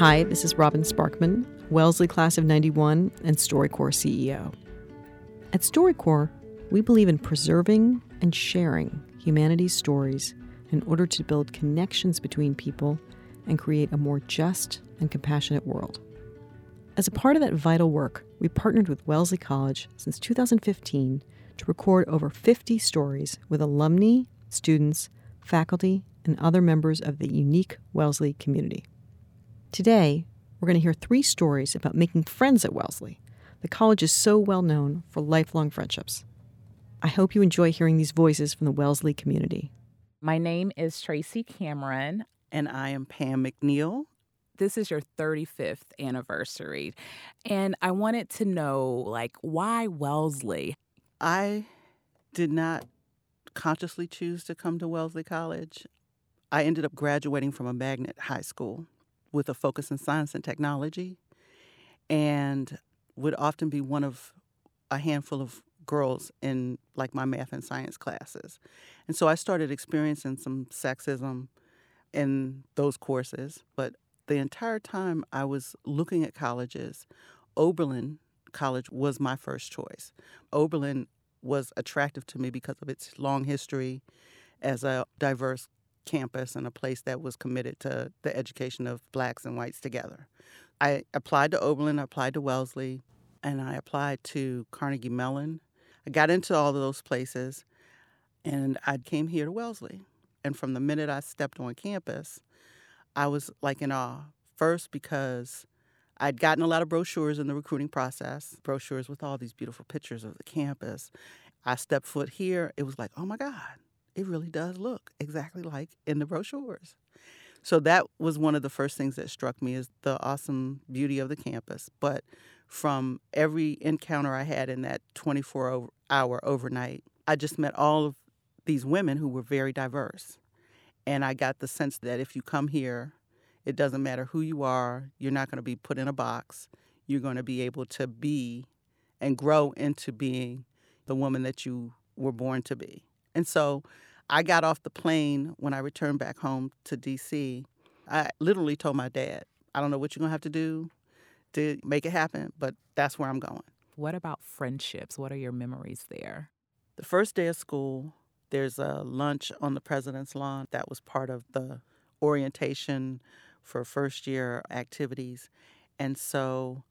Hi, this is Robin Sparkman, Wellesley Class of 91 and StoryCorps CEO. At StoryCorps, we believe in preserving and sharing humanity's stories in order to build connections between people and create a more just and compassionate world. As a part of that vital work, we partnered with Wellesley College since 2015 to record over 50 stories with alumni, students, faculty, and other members of the unique Wellesley community. Today, we're going to hear 3 stories about making friends at Wellesley. The college is so well known for lifelong friendships. I hope you enjoy hearing these voices from the Wellesley community. My name is Tracy Cameron. And I am Pam McNeil. This is your 35th anniversary. And I wanted to know, why Wellesley? I did not consciously choose to come to Wellesley College. I ended up graduating from a magnet high school with a focus in science and technology, and would often be one of a handful of girls in my math and science classes. And so I started experiencing some sexism in those courses. But the entire time I was looking at colleges, Oberlin College was my first choice. Oberlin was attractive to me because of its long history as a diverse campus and a place that was committed to the education of blacks and whites together. I applied to Oberlin, I applied to Wellesley, and I applied to Carnegie Mellon. I got into all of those places, and I came here to Wellesley. And from the minute I stepped on campus, I was in awe. First, because I'd gotten a lot of brochures in the recruiting process, brochures with all these beautiful pictures of the campus. I stepped foot here. It was like, oh, my God, it really does look exactly like in the brochures. So that was one of the first things that struck me, is the awesome beauty of the campus. But from every encounter I had in that 24-hour overnight, I just met all of these women who were very diverse. And I got the sense that if you come here, it doesn't matter who you are, you're not going to be put in a box. You're going to be able to be and grow into being the woman that you were born to be. And so I got off the plane when I returned back home to D.C. I literally told my dad, I don't know what you're going to have to do to make it happen, but that's where I'm going. What about friendships? What are your memories there? The first day of school, there's a lunch on the president's lawn. That was part of the orientation for first year activities. And so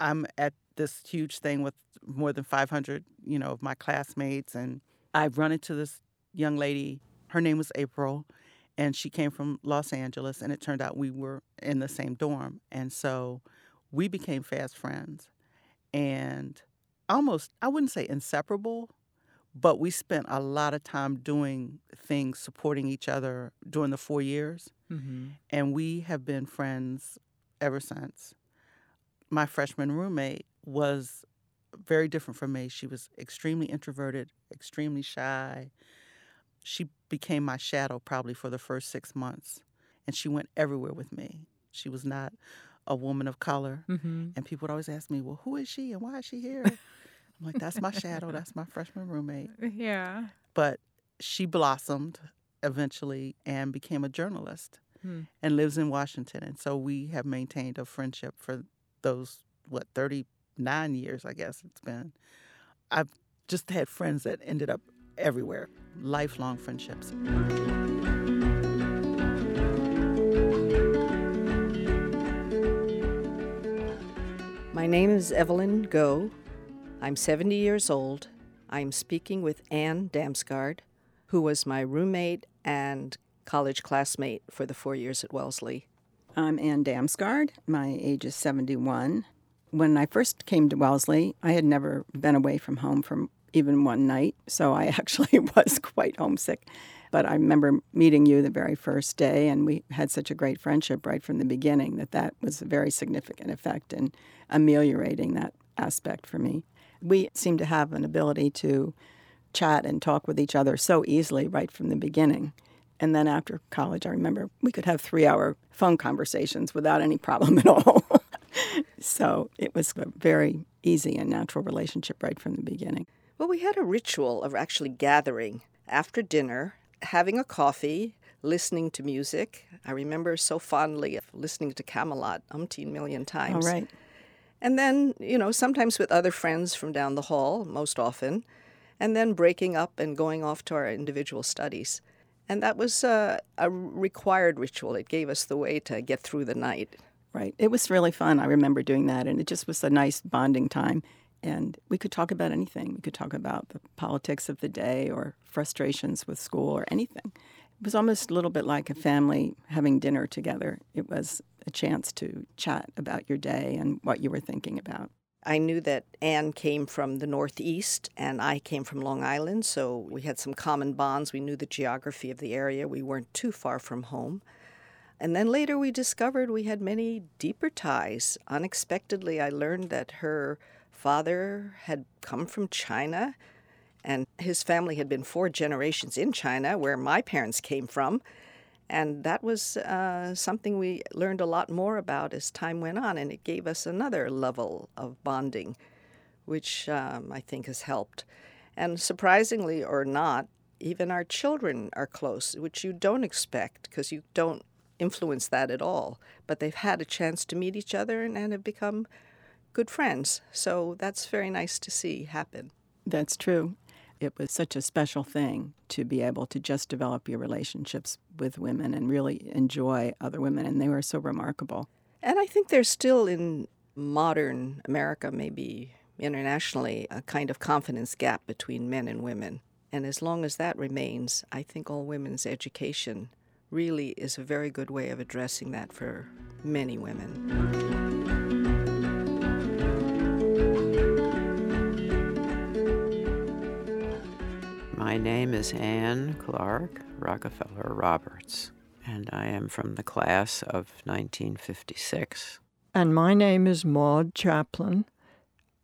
I'm at this huge thing with more than 500, of my classmates. And I run into this young lady. Her name was April, and she came from Los Angeles. And it turned out we were in the same dorm. And so we became fast friends, and almost, I wouldn't say inseparable, but we spent a lot of time doing things, supporting each other during the 4 years. Mm-hmm. And we have been friends ever since. My freshman roommate was very different from me. She was extremely introverted, extremely shy. She became my shadow probably for the first 6 months. And she went everywhere with me. She was not a woman of color. Mm-hmm. And people would always ask me, well, who is she and why is she here? I'm like, that's my shadow. That's my freshman roommate. Yeah. But she blossomed eventually and became a journalist and lives in Washington. And so we have maintained a friendship for those, 39 years, I guess it's been. I've just had friends that ended up everywhere, lifelong friendships. My name is Evelyn Goh. I'm 70 years old. I'm speaking with Ann Damsgaard, who was my roommate and college classmate for the 4 years at Wellesley. I'm Ann Damsgaard. My age is 71. When I first came to Wellesley, I had never been away from home for even one night, so I actually was quite homesick. But I remember meeting you the very first day, and we had such a great friendship right from the beginning that was a very significant effect in ameliorating that aspect for me. We seem to have an ability to chat and talk with each other so easily right from the beginning. And then after college, I remember we could have 3-hour phone conversations without any problem at all. So it was a very easy and natural relationship right from the beginning. Well, we had a ritual of actually gathering after dinner, having a coffee, listening to music. I remember so fondly of listening to Camelot umpteen million times. All right. And then, you know, sometimes with other friends from down the hall, most often, and then breaking up and going off to our individual studies. And that was a required ritual. It gave us the way to get through the night. Right. It was really fun. I remember doing that, and it just was a nice bonding time. And we could talk about anything. We could talk about the politics of the day or frustrations with school or anything. It was almost a little bit like a family having dinner together. It was a chance to chat about your day and what you were thinking about. I knew that Anne came from the Northeast and I came from Long Island, so we had some common bonds. We knew the geography of the area. We weren't too far from home. And then later we discovered we had many deeper ties. Unexpectedly, I learned that her father had come from China, and his family had been 4 generations in China, where my parents came from. And that was something we learned a lot more about as time went on, and it gave us another level of bonding, which I think has helped. And surprisingly or not, even our children are close, which you don't expect because you don't influence that at all. But they've had a chance to meet each other and have become good friends. So that's very nice to see happen. That's true. It was such a special thing to be able to just develop your relationships with women and really enjoy other women, and they were so remarkable. And I think there's still in modern America, maybe internationally, a kind of confidence gap between men and women. And as long as that remains, I think all women's education really is a very good way of addressing that for many women. My name is Anne Clark Rockefeller Roberts, and I am from the class of 1956. And my name is Maud Chaplin.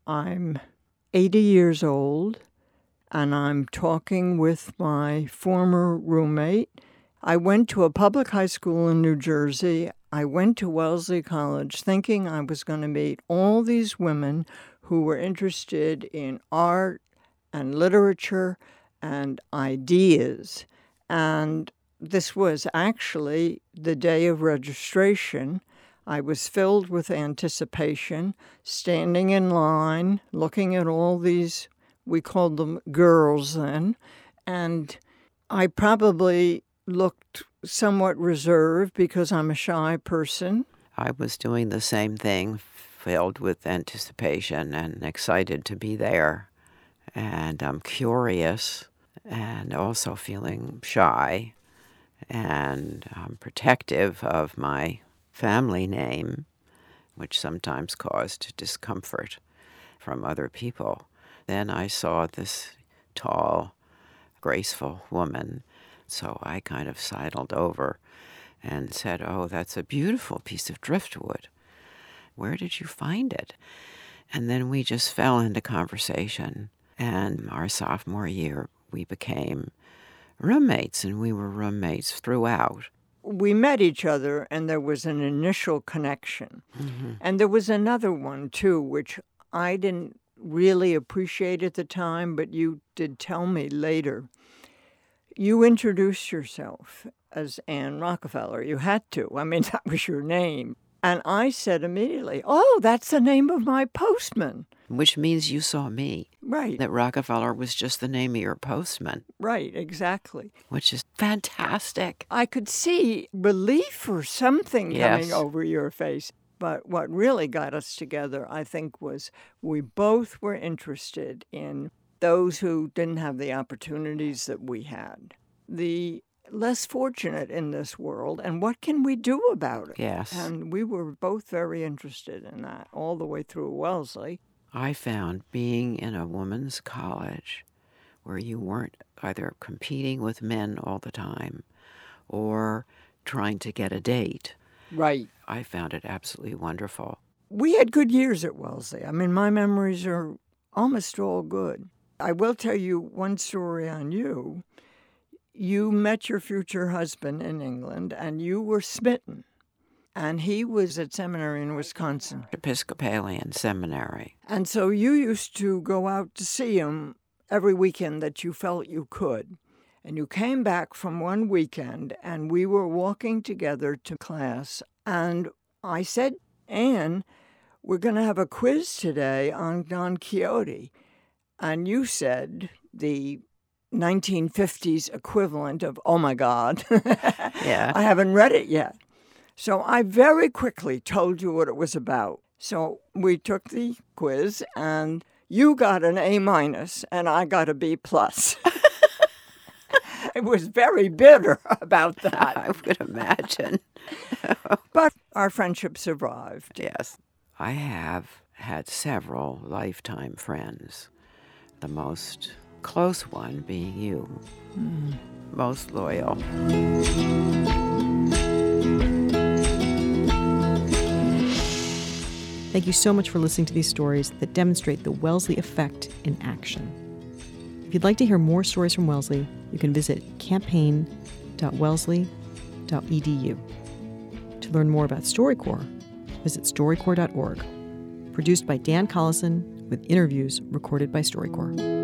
I'm 80 years old, and I'm talking with my former roommate. I went to a public high school in New Jersey. I went to Wellesley College thinking I was going to meet all these women who were interested in art and literature and ideas. And this was actually the day of registration. I was filled with anticipation, standing in line, looking at all these, we called them girls then, and I probably looked somewhat reserved because I'm a shy person. I was doing the same thing, filled with anticipation and excited to be there. And I'm curious and also feeling shy, and I'm protective of my family name, which sometimes caused discomfort from other people. Then I saw this tall, graceful woman, so I kind of sidled over and said, "Oh, that's a beautiful piece of driftwood. Where did you find it?" And then we just fell into conversation. And our sophomore year, we became roommates, and we were roommates throughout. We met each other, and there was an initial connection. Mm-hmm. And there was another one, too, which I didn't really appreciate at the time, but you did tell me later. You introduced yourself as Anne Rockefeller. You had to. I mean, that was your name. And I said immediately, "Oh, that's the name of my postman." Which means you saw me. Right. That Rockefeller was just the name of your postman. Right, exactly. Which is fantastic. I could see relief or something coming over your face. But what really got us together, I think, was we both were interested in those who didn't have the opportunities that we had. The less fortunate in this world, and what can we do about it? Yes. And we were both very interested in that all the way through Wellesley. I found being in a woman's college where you weren't either competing with men all the time or trying to get a date. Right. I found it absolutely wonderful. We had good years at Wellesley. I mean, my memories are almost all good. I will tell you one story on you. You met your future husband in England, and you were smitten. And he was at seminary in Wisconsin. Episcopalian seminary. And so you used to go out to see him every weekend that you felt you could. And you came back from one weekend, and we were walking together to class, and I said, Anne, we're going to have a quiz today on Don Quixote. And you said the 1950s equivalent of, oh, my God, yeah. I haven't read it yet. So I very quickly told you what it was about. So we took the quiz, and you got an A-, and I got a B+. I was very bitter about that. I would imagine. But our friendship survived. Yes. I have had several lifetime friends, the most close one being you, most loyal. Thank you so much for listening to these stories that demonstrate the Wellesley effect in action. If you'd like to hear more stories from Wellesley, you can visit campaign.wellesley.edu. To learn more about StoryCorps, visit storycorps.org. Produced by Dan Collison, with interviews recorded by StoryCorps.